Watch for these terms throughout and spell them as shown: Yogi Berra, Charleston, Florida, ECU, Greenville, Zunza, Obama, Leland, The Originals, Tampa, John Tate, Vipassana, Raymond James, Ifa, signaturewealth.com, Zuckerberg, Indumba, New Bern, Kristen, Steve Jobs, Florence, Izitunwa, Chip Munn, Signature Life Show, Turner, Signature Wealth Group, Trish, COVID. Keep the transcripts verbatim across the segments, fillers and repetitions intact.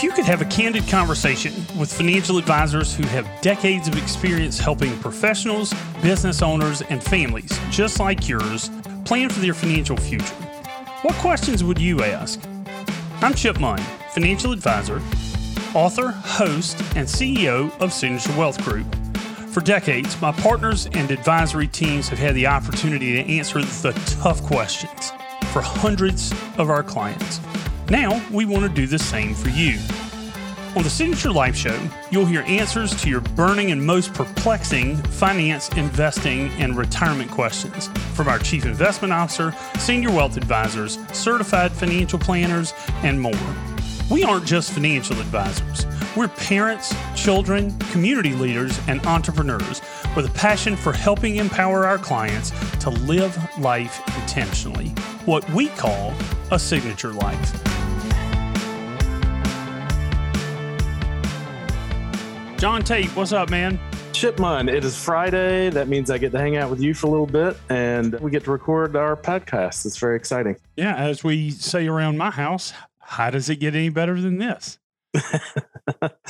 If you could have a candid conversation with financial advisors who have decades of experience helping professionals, business owners, and families just like yours plan for their financial future, what questions would you ask? I'm Chip Munn, financial advisor, author, host, and C E O of Signature Wealth Group. For decades, my partners and advisory teams have had the opportunity to answer the tough questions for hundreds of our clients. Now, we want to do the same for you. On the Signature Life Show, you'll hear answers to your burning and most perplexing finance, investing, and retirement questions from our Chief Investment Officer, Senior Wealth Advisors, Certified Financial Planners, and more. We aren't just financial advisors. We're parents, children, community leaders, and entrepreneurs with a passion for helping empower our clients to live life intentionally, what we call a signature life. John Tate, what's up, man? Chip Munn, it is Friday. That means I get to hang out with you for a little bit, and we get to record our podcast. It's very exciting. Yeah, as we say around my house, how does it get any better than this?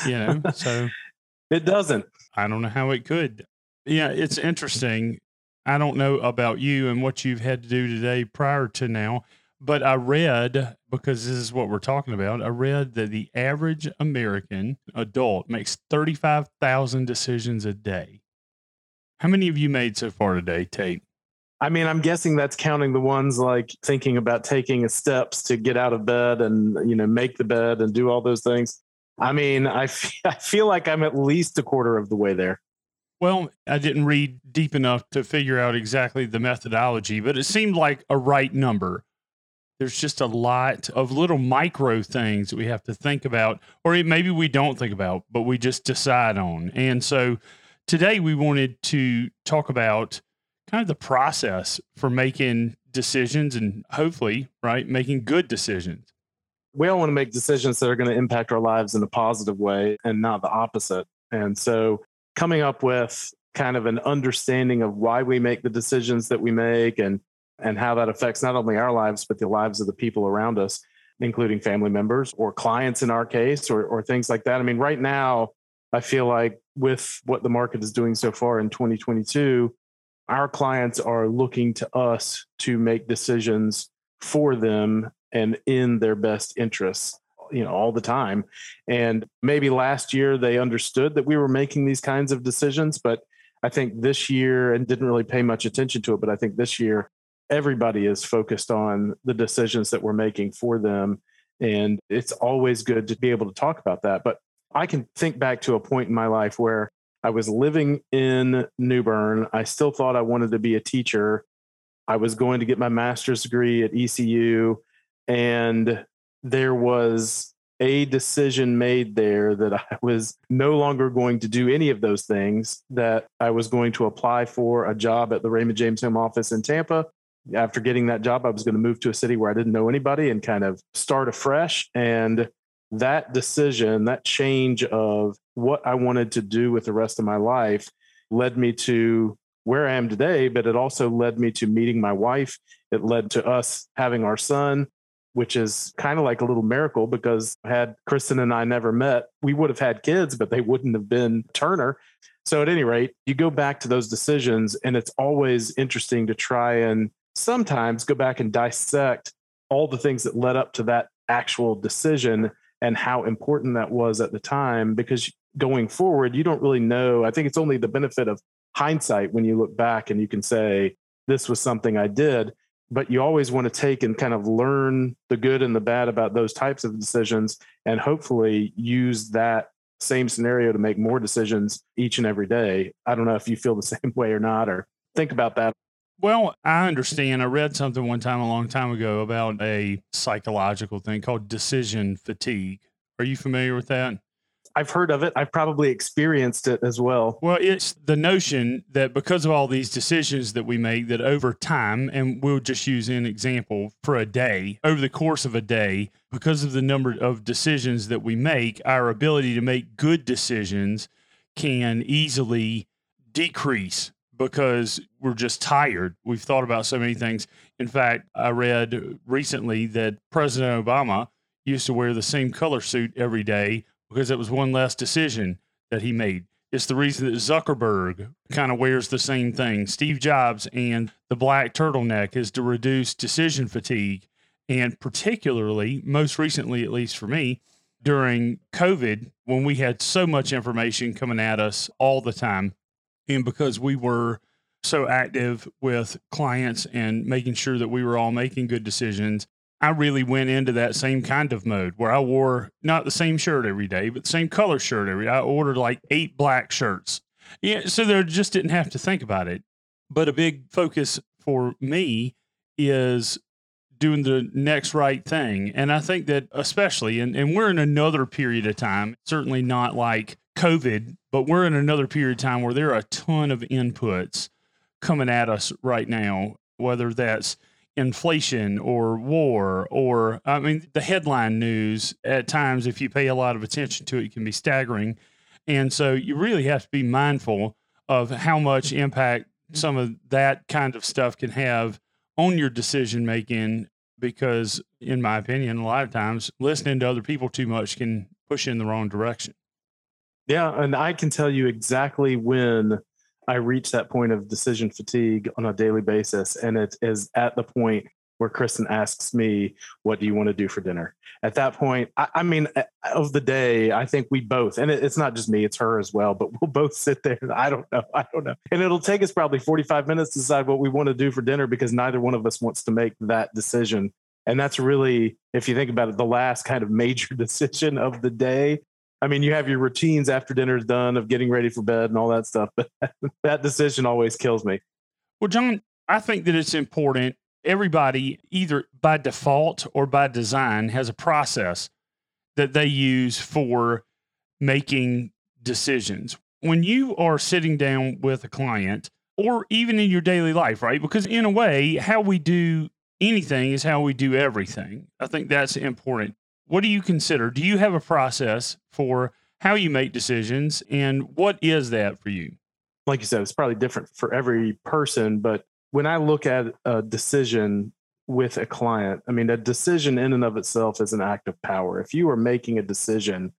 You know, so it doesn't. I don't know how it could. Yeah, it's interesting. I don't know about you and what you've had to do today prior to now, but I read, because this is what we're talking about, I read that the average American adult makes thirty-five thousand decisions a day. How many of you made so far today, Tate? I mean, I'm guessing that's counting the ones like thinking about taking steps to get out of bed and, you know, make the bed and do all those things. I mean, I, f- I feel like I'm at least a quarter of the way there. Well, I didn't read deep enough to figure out exactly the methodology, but it seemed like a right number. There's just a lot of little micro things that we have to think about, or maybe we don't think about, but we just decide on. And so today we wanted to talk about kind of the process for making decisions and hopefully, right, making good decisions. We all want to make decisions that are going to impact our lives in a positive way and not the opposite. And so coming up with kind of an understanding of why we make the decisions that we make and, and how that affects not only our lives, but the lives of the people around us, including family members or clients in our case, or, or things like that. I mean, right now, I feel like with what the market is doing so far in twenty twenty-two, our clients are looking to us to make decisions for them and in their best interests, you know, all the time. And maybe last year they understood that we were making these kinds of decisions, but I think this year, and didn't really pay much attention to it, but I think this year everybody is focused on the decisions that we're making for them. And it's always good to be able to talk about that. But I can think back to a point in my life where I was living in New Bern. I still thought I wanted to be a teacher. I was going to get my master's degree at E C U. And there was a decision made there that I was no longer going to do any of those things, that I was going to apply for a job at the Raymond James home office in Tampa. After getting that job, I was going to move to a city where I didn't know anybody and kind of start afresh. And that decision, that change of what I wanted to do with the rest of my life, led me to where I am today, but it also led me to meeting my wife. It led to us having our son, which is kind of like a little miracle, because had Kristen and I never met, we would have had kids, but they wouldn't have been Turner. So at any rate, you go back to those decisions, and it's always interesting to try and sometimes go back and dissect all the things that led up to that actual decision and how important that was at the time, because going forward, you don't really know. I think it's only the benefit of hindsight when you look back and you can say, this was something I did, but you always want to take and kind of learn the good and the bad about those types of decisions, and hopefully use that same scenario to make more decisions each and every day. I don't know if you feel the same way or not, or think about that. Well, I understand. I read something one time a long time ago about a psychological thing called decision fatigue. Are you familiar with that? I've heard of it. I've probably experienced it as well. Well, it's the notion that because of all these decisions that we make, that over time, and we'll just use an example for a day, over the course of a day, because of the number of decisions that we make, our ability to make good decisions can easily decrease, because we're just tired. We've thought about so many things. In fact, I read recently that President Obama used to wear the same color suit every day because it was one last decision that he made. It's the reason that Zuckerberg kind of wears the same thing. Steve Jobs and the black turtleneck is to reduce decision fatigue. And particularly, most recently, at least for me, during COVID, when we had so much information coming at us all the time, and because we were so active with clients and making sure that we were all making good decisions, I really went into that same kind of mode where I wore not the same shirt every day, but the same color shirt every day. I ordered like eight black shirts. Yeah, so they just didn't have to think about it. But a big focus for me is doing the next right thing. And I think that especially, and, and we're in another period of time, certainly not like COVID, but we're in another period of time where there are a ton of inputs coming at us right now, whether that's inflation or war, or I mean, the headline news at times, if you pay a lot of attention to it, can be staggering. And so you really have to be mindful of how much impact some of that kind of stuff can have on your decision making, because in my opinion, a lot of times listening to other people too much can push in the wrong direction. Yeah. And I can tell you exactly when I reach that point of decision fatigue on a daily basis. And it is at the point where Kristen asks me, what do you want to do for dinner? At that point, I, I mean, of the day, I think we both, and it, it's not just me, it's her as well, but we'll both sit there. And I don't know. I don't know. And it'll take us probably forty-five minutes to decide what we want to do for dinner, because neither one of us wants to make that decision. And that's really, if you think about it, the last kind of major decision of the day. I mean, you have your routines after dinner's done of getting ready for bed and all that stuff, but that decision always kills me. Well, John, I think that it's important. Everybody, either by default or by design, has a process that they use for making decisions. When you are sitting down with a client, or even in your daily life, right? Because in a way, how we do anything is how we do everything. I think that's important. What do you consider? Do you have a process for how you make decisions, and what is that for you? Like you said, it's probably different for every person, but when I look at a decision with a client, I mean, a decision in and of itself is an act of power. If you are making a decision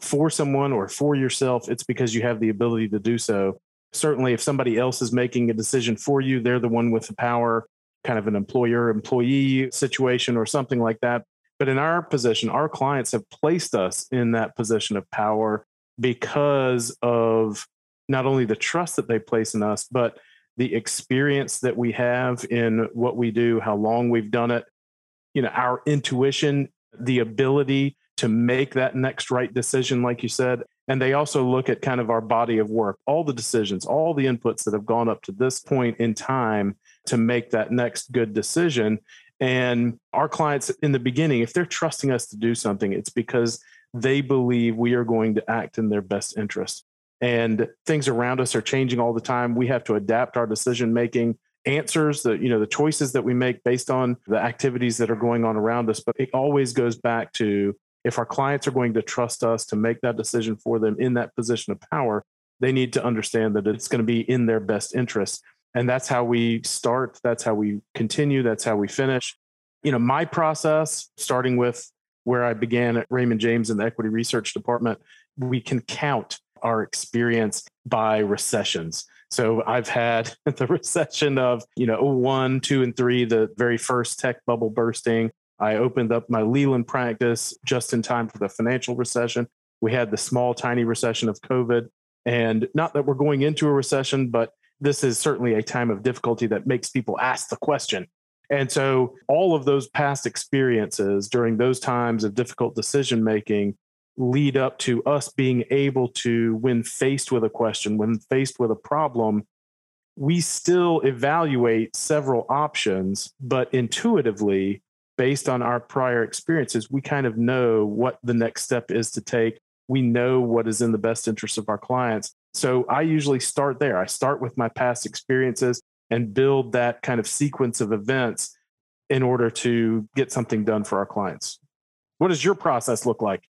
for someone or for yourself, it's because you have the ability to do so. Certainly, if somebody else is making a decision for you, they're the one with the power, kind of an employer-employee situation or something like that. But in our position, our clients have placed us in that position of power because of not only the trust that they place in us, but the experience that we have in what we do, how long we've done it, you know, our intuition, the ability to make that next right decision, like you said. And they also look at kind of our body of work, all the decisions, all the inputs that have gone up to this point in time to make that next good decision. And our clients in the beginning, if they're trusting us to do something, it's because they believe we are going to act in their best interest. And things around us are changing all the time. We have to adapt our decision-making answers, the, you know, the choices that we make based on the activities that are going on around us. But it always goes back to, if our clients are going to trust us to make that decision for them in that position of power, they need to understand that it's going to be in their best interest. And that's how we start. That's how we continue. That's how we finish. You know, my process, starting with where I began at Raymond James in the equity research department, we can count our experience by recessions. So I've had the recession of, you know, one, two, and three, the very first tech bubble bursting. I opened up my Leland practice just in time for the financial recession. We had the small, tiny recession of COVID. And not that we're going into a recession, but this is certainly a time of difficulty that makes people ask the question. And so all of those past experiences during those times of difficult decision-making lead up to us being able to, when faced with a question, when faced with a problem, we still evaluate several options, but intuitively, based on our prior experiences, we kind of know what the next step is to take. We know what is in the best interest of our clients. So I usually start there. I start with my past experiences and build that kind of sequence of events in order to get something done for our clients. What does your process look like?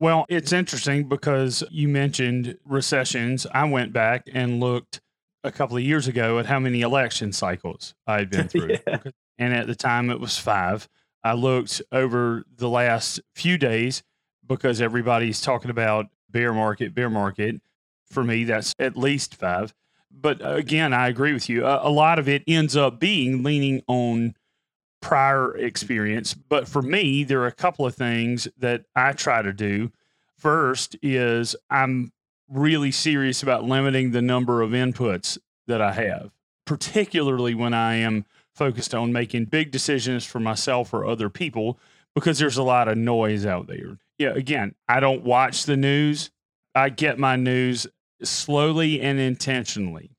Well, it's interesting because you mentioned recessions. I went back and looked a couple of years ago at how many election cycles I'd been through. Yeah. And at the time it was five. I looked over the last few days because everybody's talking about bear market, bear market. For me, that's at least five. But again, I agree with you. A, a lot of it ends up being leaning on prior experience. But for me, there are a couple of things that I try to do. First is I'm really serious about limiting the number of inputs that I have, particularly when I am focused on making big decisions for myself or other people, because there's a lot of noise out there. Yeah, again, I don't watch the news. I get my news slowly and intentionally.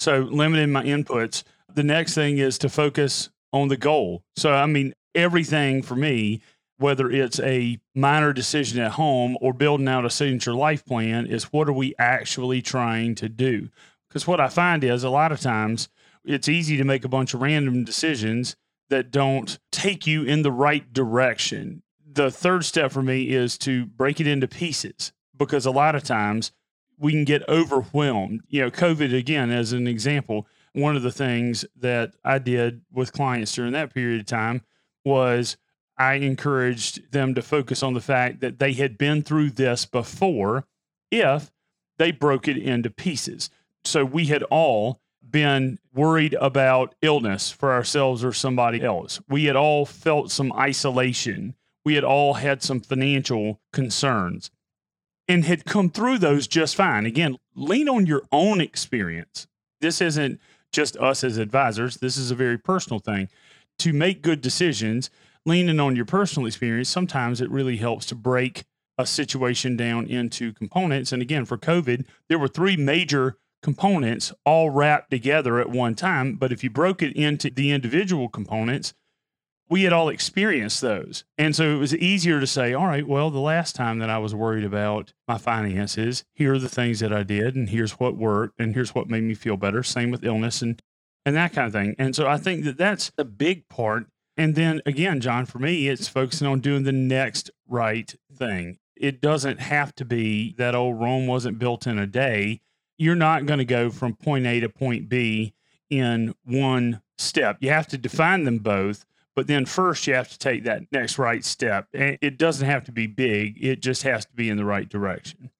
So limiting my inputs. The next thing is to focus on the goal. So, I mean, everything for me, whether it's a minor decision at home or building out a signature life plan, is what are we actually trying to do? Because what I find is a lot of times it's easy to make a bunch of random decisions that don't take you in the right direction. The third step for me is to break it into pieces, because a lot of times we can get overwhelmed. You know, COVID, again, as an example, one of the things that I did with clients during that period of time was I encouraged them to focus on the fact that they had been through this before if they broke it into pieces. So we had all been worried about illness for ourselves or somebody else. We had all felt some isolation. We had all had some financial concerns and had come through those just fine. Again, lean on your own experience. This isn't just us as advisors. This is a very personal thing. To make good decisions, leaning on your personal experience, sometimes it really helps to break a situation down into components. And again, for COVID, there were three major components all wrapped together at one time. But if you broke it into the individual components, we had all experienced those. And so it was easier to say, all right, well, the last time that I was worried about my finances, here are the things that I did, and here's what worked, and here's what made me feel better. Same with illness and, and that kind of thing. And so I think that that's a big part. And then again, John, for me, it's focusing on doing the next right thing. It doesn't have to be that old Rome wasn't built in a day. You're not going to go from point A to point B in one step. You have to define them both. But then first, you have to take that next right step. And it doesn't have to be big. It just has to be in the right direction.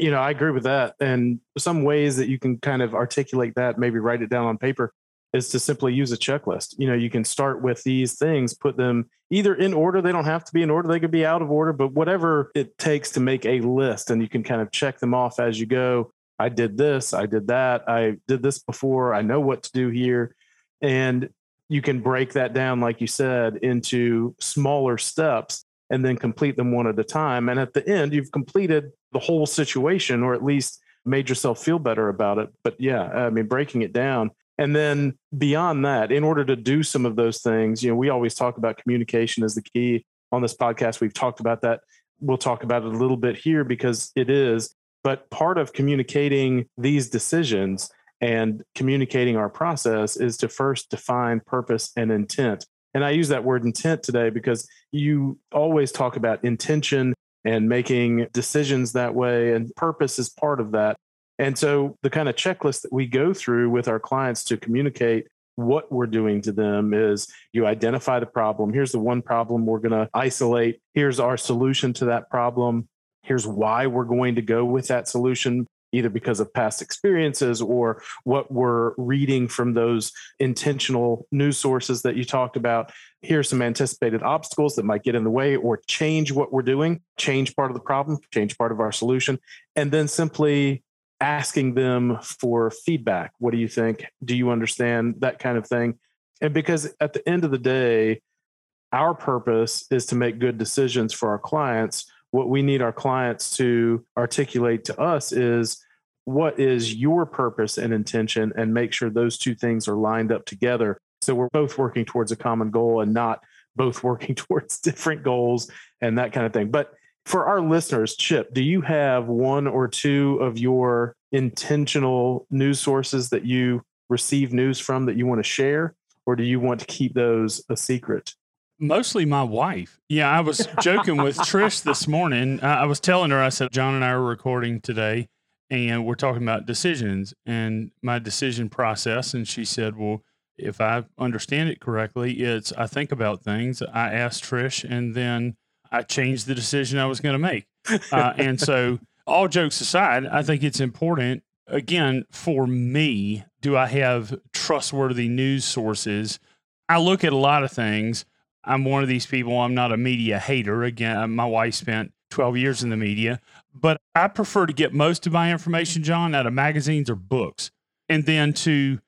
You know, I agree with that. And some ways that you can kind of articulate that, maybe write it down on paper, is to simply use a checklist. You know, you can start with these things, put them either in order. They don't have to be in order. They could be out of order, but whatever it takes to make a list, and you can kind of check them off as you go. I did this. I did that. I did this before. I know what to do here. And you can break that down, like you said, into smaller steps and then complete them one at a time. And at the end, you've completed the whole situation, or at least made yourself feel better about it. But yeah, I mean, breaking it down. And then beyond that, in order to do some of those things, you know, we always talk about communication as the key on this podcast. We've talked about that. We'll talk about it a little bit here because it is. But part of communicating these decisions and communicating our process is to first define purpose and intent. And I use that word intent today because you always talk about intention and making decisions that way, and purpose is part of that. And so the kind of checklist that we go through with our clients to communicate what we're doing to them is you identify the problem. Here's the one problem we're going to isolate. Here's our solution to that problem. Here's why we're going to go with that solution, either because of past experiences or what we're reading from those intentional news sources that you talked about. Here's some anticipated obstacles that might get in the way or change what we're doing, change part of the problem, change part of our solution, and then simply asking them for feedback. What do you think? Do you understand? That kind of thing. And because at the end of the day, our purpose is to make good decisions for our clients. What we need our clients to articulate to us is what is your purpose and intention, and make sure those two things are lined up together. So we're both working towards a common goal and not both working towards different goals and that kind of thing. But for our listeners, Chip, do you have one or two of your intentional news sources that you receive news from that you want to share, or do you want to keep those a secret? Mostly my wife. Yeah, I was joking with Trish this morning. I was telling her, I said, John and I are recording today, and we're talking about decisions and my decision process. And she said, well, if I understand it correctly, it's I think about things, I ask Trish, and then I change the decision I was going to make. Uh, and so all jokes aside, I think it's important, again, for me, do I have trustworthy news sources? I look at a lot of things. I'm one of these people. I'm not a media hater. Again, my wife spent twelve years in the media, but I prefer to get most of my information, John, out of magazines or books, and then to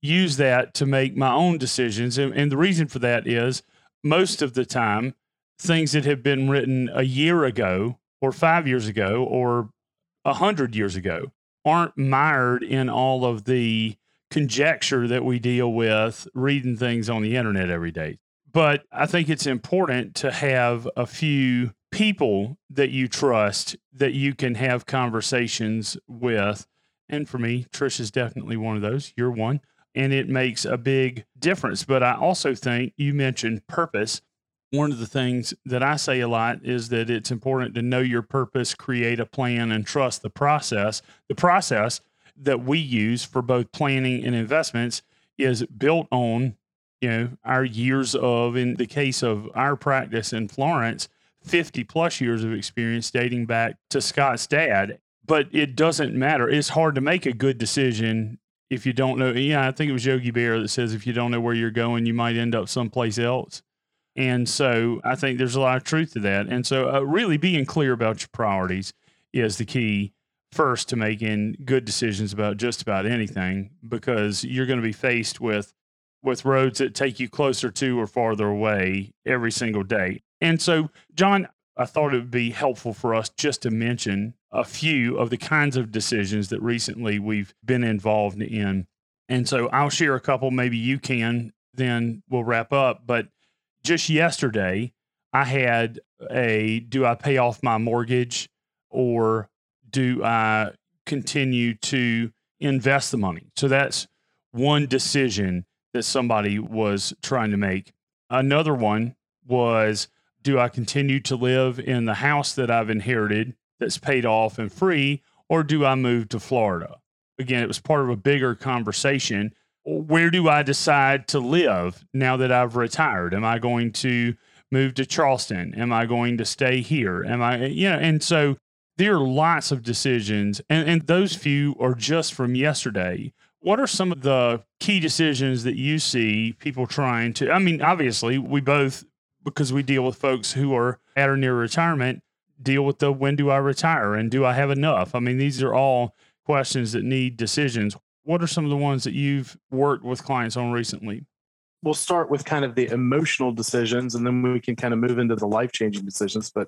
use that to make my own decisions. And, and the reason for that is most of the time, things that have been written a year ago or five years ago or a hundred years ago aren't mired in all of the conjecture that we deal with reading things on the internet every day. But I think it's important to have a few people that you trust that you can have conversations with. And for me, Trish is definitely one of those. You're one. And it makes a big difference. But I also think you mentioned purpose. One of the things that I say a lot is that it's important to know your purpose, create a plan, and trust the process. The process that we use for both planning and investments is built on, you know, our years of, in the case of our practice in Florence, fifty plus years of experience dating back to Scott's dad. But it doesn't matter. It's hard to make a good decision if you don't know. Yeah, I think it was Yogi Berra that says if you don't know where you're going, you might end up someplace else. And so I think there's a lot of truth to that. And so uh, really being clear about your priorities is the key first to making good decisions about just about anything, because you're going to be faced with, with roads that take you closer to or farther away every single day. And so, John, I thought it would be helpful for us just to mention a few of the kinds of decisions that recently we've been involved in. And so I'll share a couple, maybe you can, then we'll wrap up. But just yesterday, I had a, do I pay off my mortgage or do I continue to invest the money? So that's one decision that somebody was trying to make. Another one was, do I continue to live in the house that I've inherited that's paid off and free, or do I move to Florida? Again, it was part of a bigger conversation. Where do I decide to live now that I've retired? Am I going to move to Charleston? Am I going to stay here? Am I, you know, and so there are lots of decisions, and, and those few are just from yesterday. What are some of the key decisions that you see people trying to, I mean, obviously we both, because we deal with folks who are at or near retirement, deal with the, when do I retire and do I have enough? I mean, these are all questions that need decisions. What are some of the ones that you've worked with clients on recently? We'll start with kind of the emotional decisions, and then we can kind of move into the life-changing decisions. But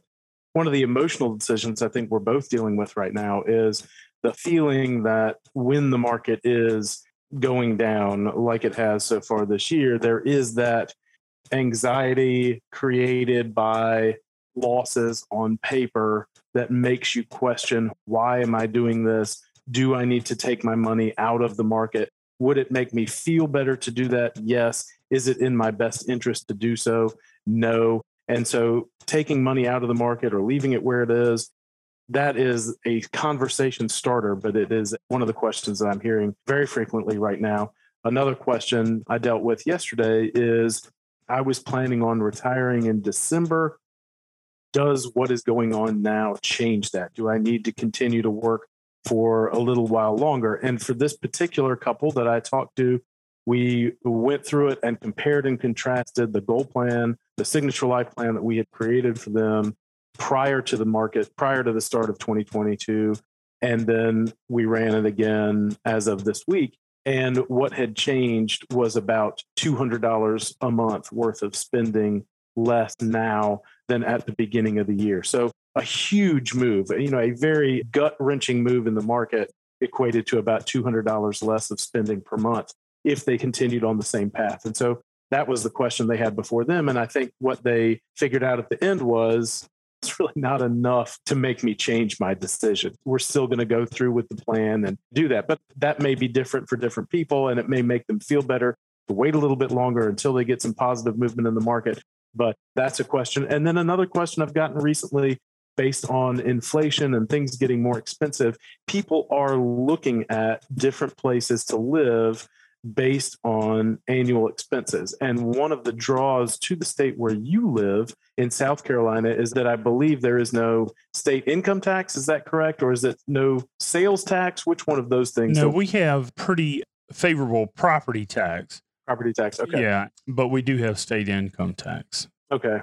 one of the emotional decisions I think we're both dealing with right now is the feeling that when the market is going down like it has so far this year, there is that anxiety created by losses on paper that makes you question, why am I doing this? Do I need to take my money out of the market? Would it make me feel better to do that? Yes. Is it in my best interest to do so? No. And so taking money out of the market or leaving it where it is, that is a conversation starter, but it is one of the questions that I'm hearing very frequently right now. Another question I dealt with yesterday is, I was planning on retiring in December. Does what is going on now change that? Do I need to continue to work for a little while longer? And for this particular couple that I talked to, we went through it and compared and contrasted the goal plan, the Signature Life plan that we had created for them prior to the market, prior to the start of twenty twenty-two. And then we ran it again as of this week. And what had changed was about two hundred dollars a month worth of spending less now than at the beginning of the year. So a huge move, you know, a very gut-wrenching move in the market equated to about two hundred dollars less of spending per month if they continued on the same path. And so that was the question they had before them. And I think what they figured out at the end was, it's really not enough to make me change my decision. We're still going to go through with the plan and do that. But that may be different for different people, and it may make them feel better to wait a little bit longer until they get some positive movement in the market. But that's a question. And then another question I've gotten recently, based on inflation and things getting more expensive, people are looking at different places to live based on annual expenses. And one of the draws to the state where you live in South Carolina is that I believe there is no state income tax. Is that correct? Or is it no sales tax? Which one of those things? No, we have pretty favorable property tax. Property tax. Okay. Yeah, but we do have state income tax. Okay.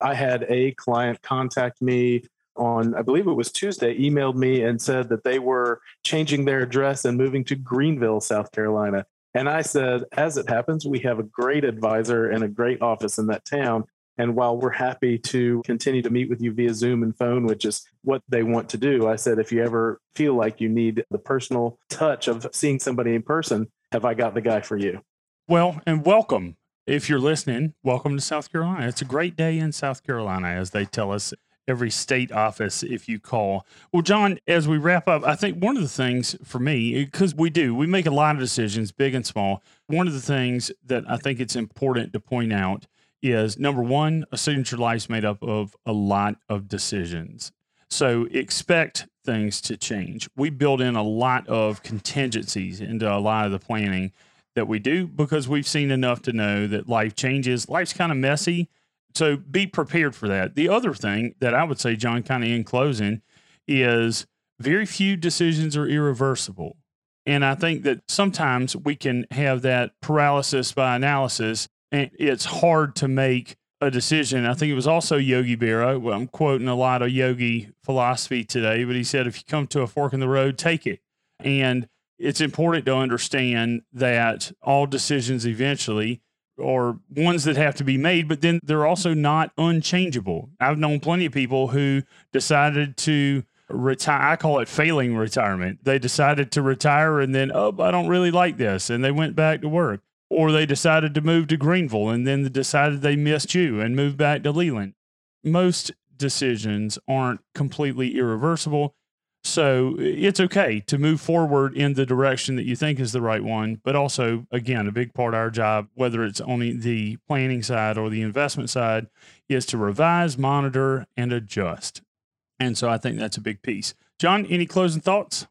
I had a client contact me on, I believe it was Tuesday, emailed me and said that they were changing their address and moving to Greenville, South Carolina. And I said, as it happens, we have a great advisor and a great office in that town. And while we're happy to continue to meet with you via Zoom and phone, which is what they want to do, I said, if you ever feel like you need the personal touch of seeing somebody in person, have I got the guy for you? Well, and welcome. If you're listening, welcome to South Carolina. It's a great day in South Carolina, as they tell us. Every state office, if you call. Well, John, as we wrap up, I think one of the things for me, because we do, we make a lot of decisions, big and small. One of the things that I think it's important to point out is, number one, a signature life is made up of a lot of decisions. So expect things to change. We build in a lot of contingencies into a lot of the planning that we do because we've seen enough to know that life changes. Life's kind of messy. So be prepared for that. The other thing that I would say, John, kind of in closing, is very few decisions are irreversible. And I think that sometimes we can have that paralysis by analysis, and it's hard to make a decision. I think it was also Yogi Berra. Well, I'm quoting a lot of Yogi philosophy today, but he said, if you come to a fork in the road, take it. And it's important to understand that all decisions eventually or ones that have to be made, but then they're also not unchangeable. I've known plenty of people who decided to retire. I call it failing retirement. They decided to retire and then, oh, I don't really like this. And they went back to work. Or they decided to move to Greenville and then decided they missed you and moved back to Leland. Most decisions aren't completely irreversible. So it's okay to move forward in the direction that you think is the right one. But also, again, a big part of our job, whether it's on the planning side or the investment side, is to revise, monitor, and adjust. And so I think that's a big piece. John, any closing thoughts?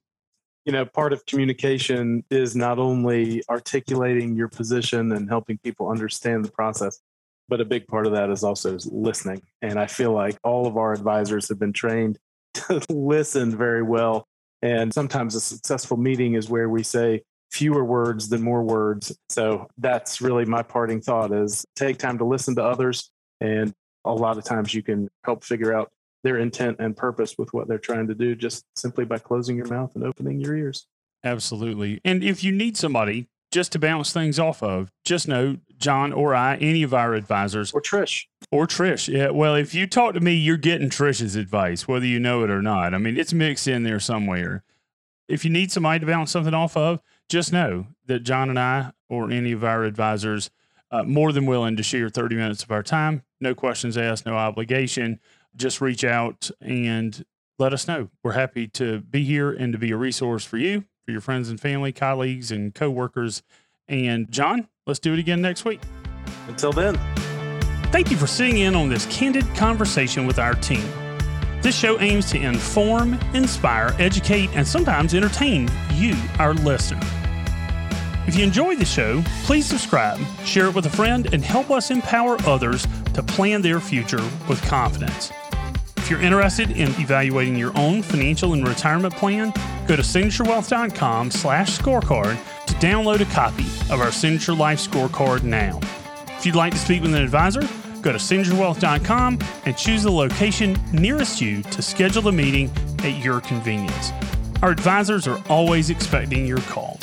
You know, part of communication is not only articulating your position and helping people understand the process, but a big part of that is also listening. And I feel like all of our advisors have been trained to listen very well. And sometimes a successful meeting is where we say fewer words than more words. So that's really my parting thought is take time to listen to others. And a lot of times you can help figure out their intent and purpose with what they're trying to do just simply by closing your mouth and opening your ears. Absolutely. And if you need somebody just to bounce things off of, just know John or I, any of our advisors. Or Trish. Or Trish. Yeah. Well, if you talk to me, you're getting Trish's advice, whether you know it or not. I mean, it's mixed in there somewhere. If you need somebody to bounce something off of, just know that John and I or any of our advisors are more than willing to share thirty minutes of our time. No questions asked, no obligation. Just reach out and let us know. We're happy to be here and to be a resource for you, for your friends and family, colleagues, and coworkers. And John, let's do it again next week. Until then. Thank you for sitting in on this candid conversation with our team. This show aims to inform, inspire, educate, and sometimes entertain you, our listener. If you enjoy the show, please subscribe, share it with a friend, and help us empower others to plan their future with confidence. If you're interested in evaluating your own financial and retirement plan, go to signature wealth dot com slash scorecard to download a copy of our Signature Life Scorecard now. If you'd like to speak with an advisor, go to signature wealth dot com and choose the location nearest you to schedule a meeting at your convenience. Our advisors are always expecting your call.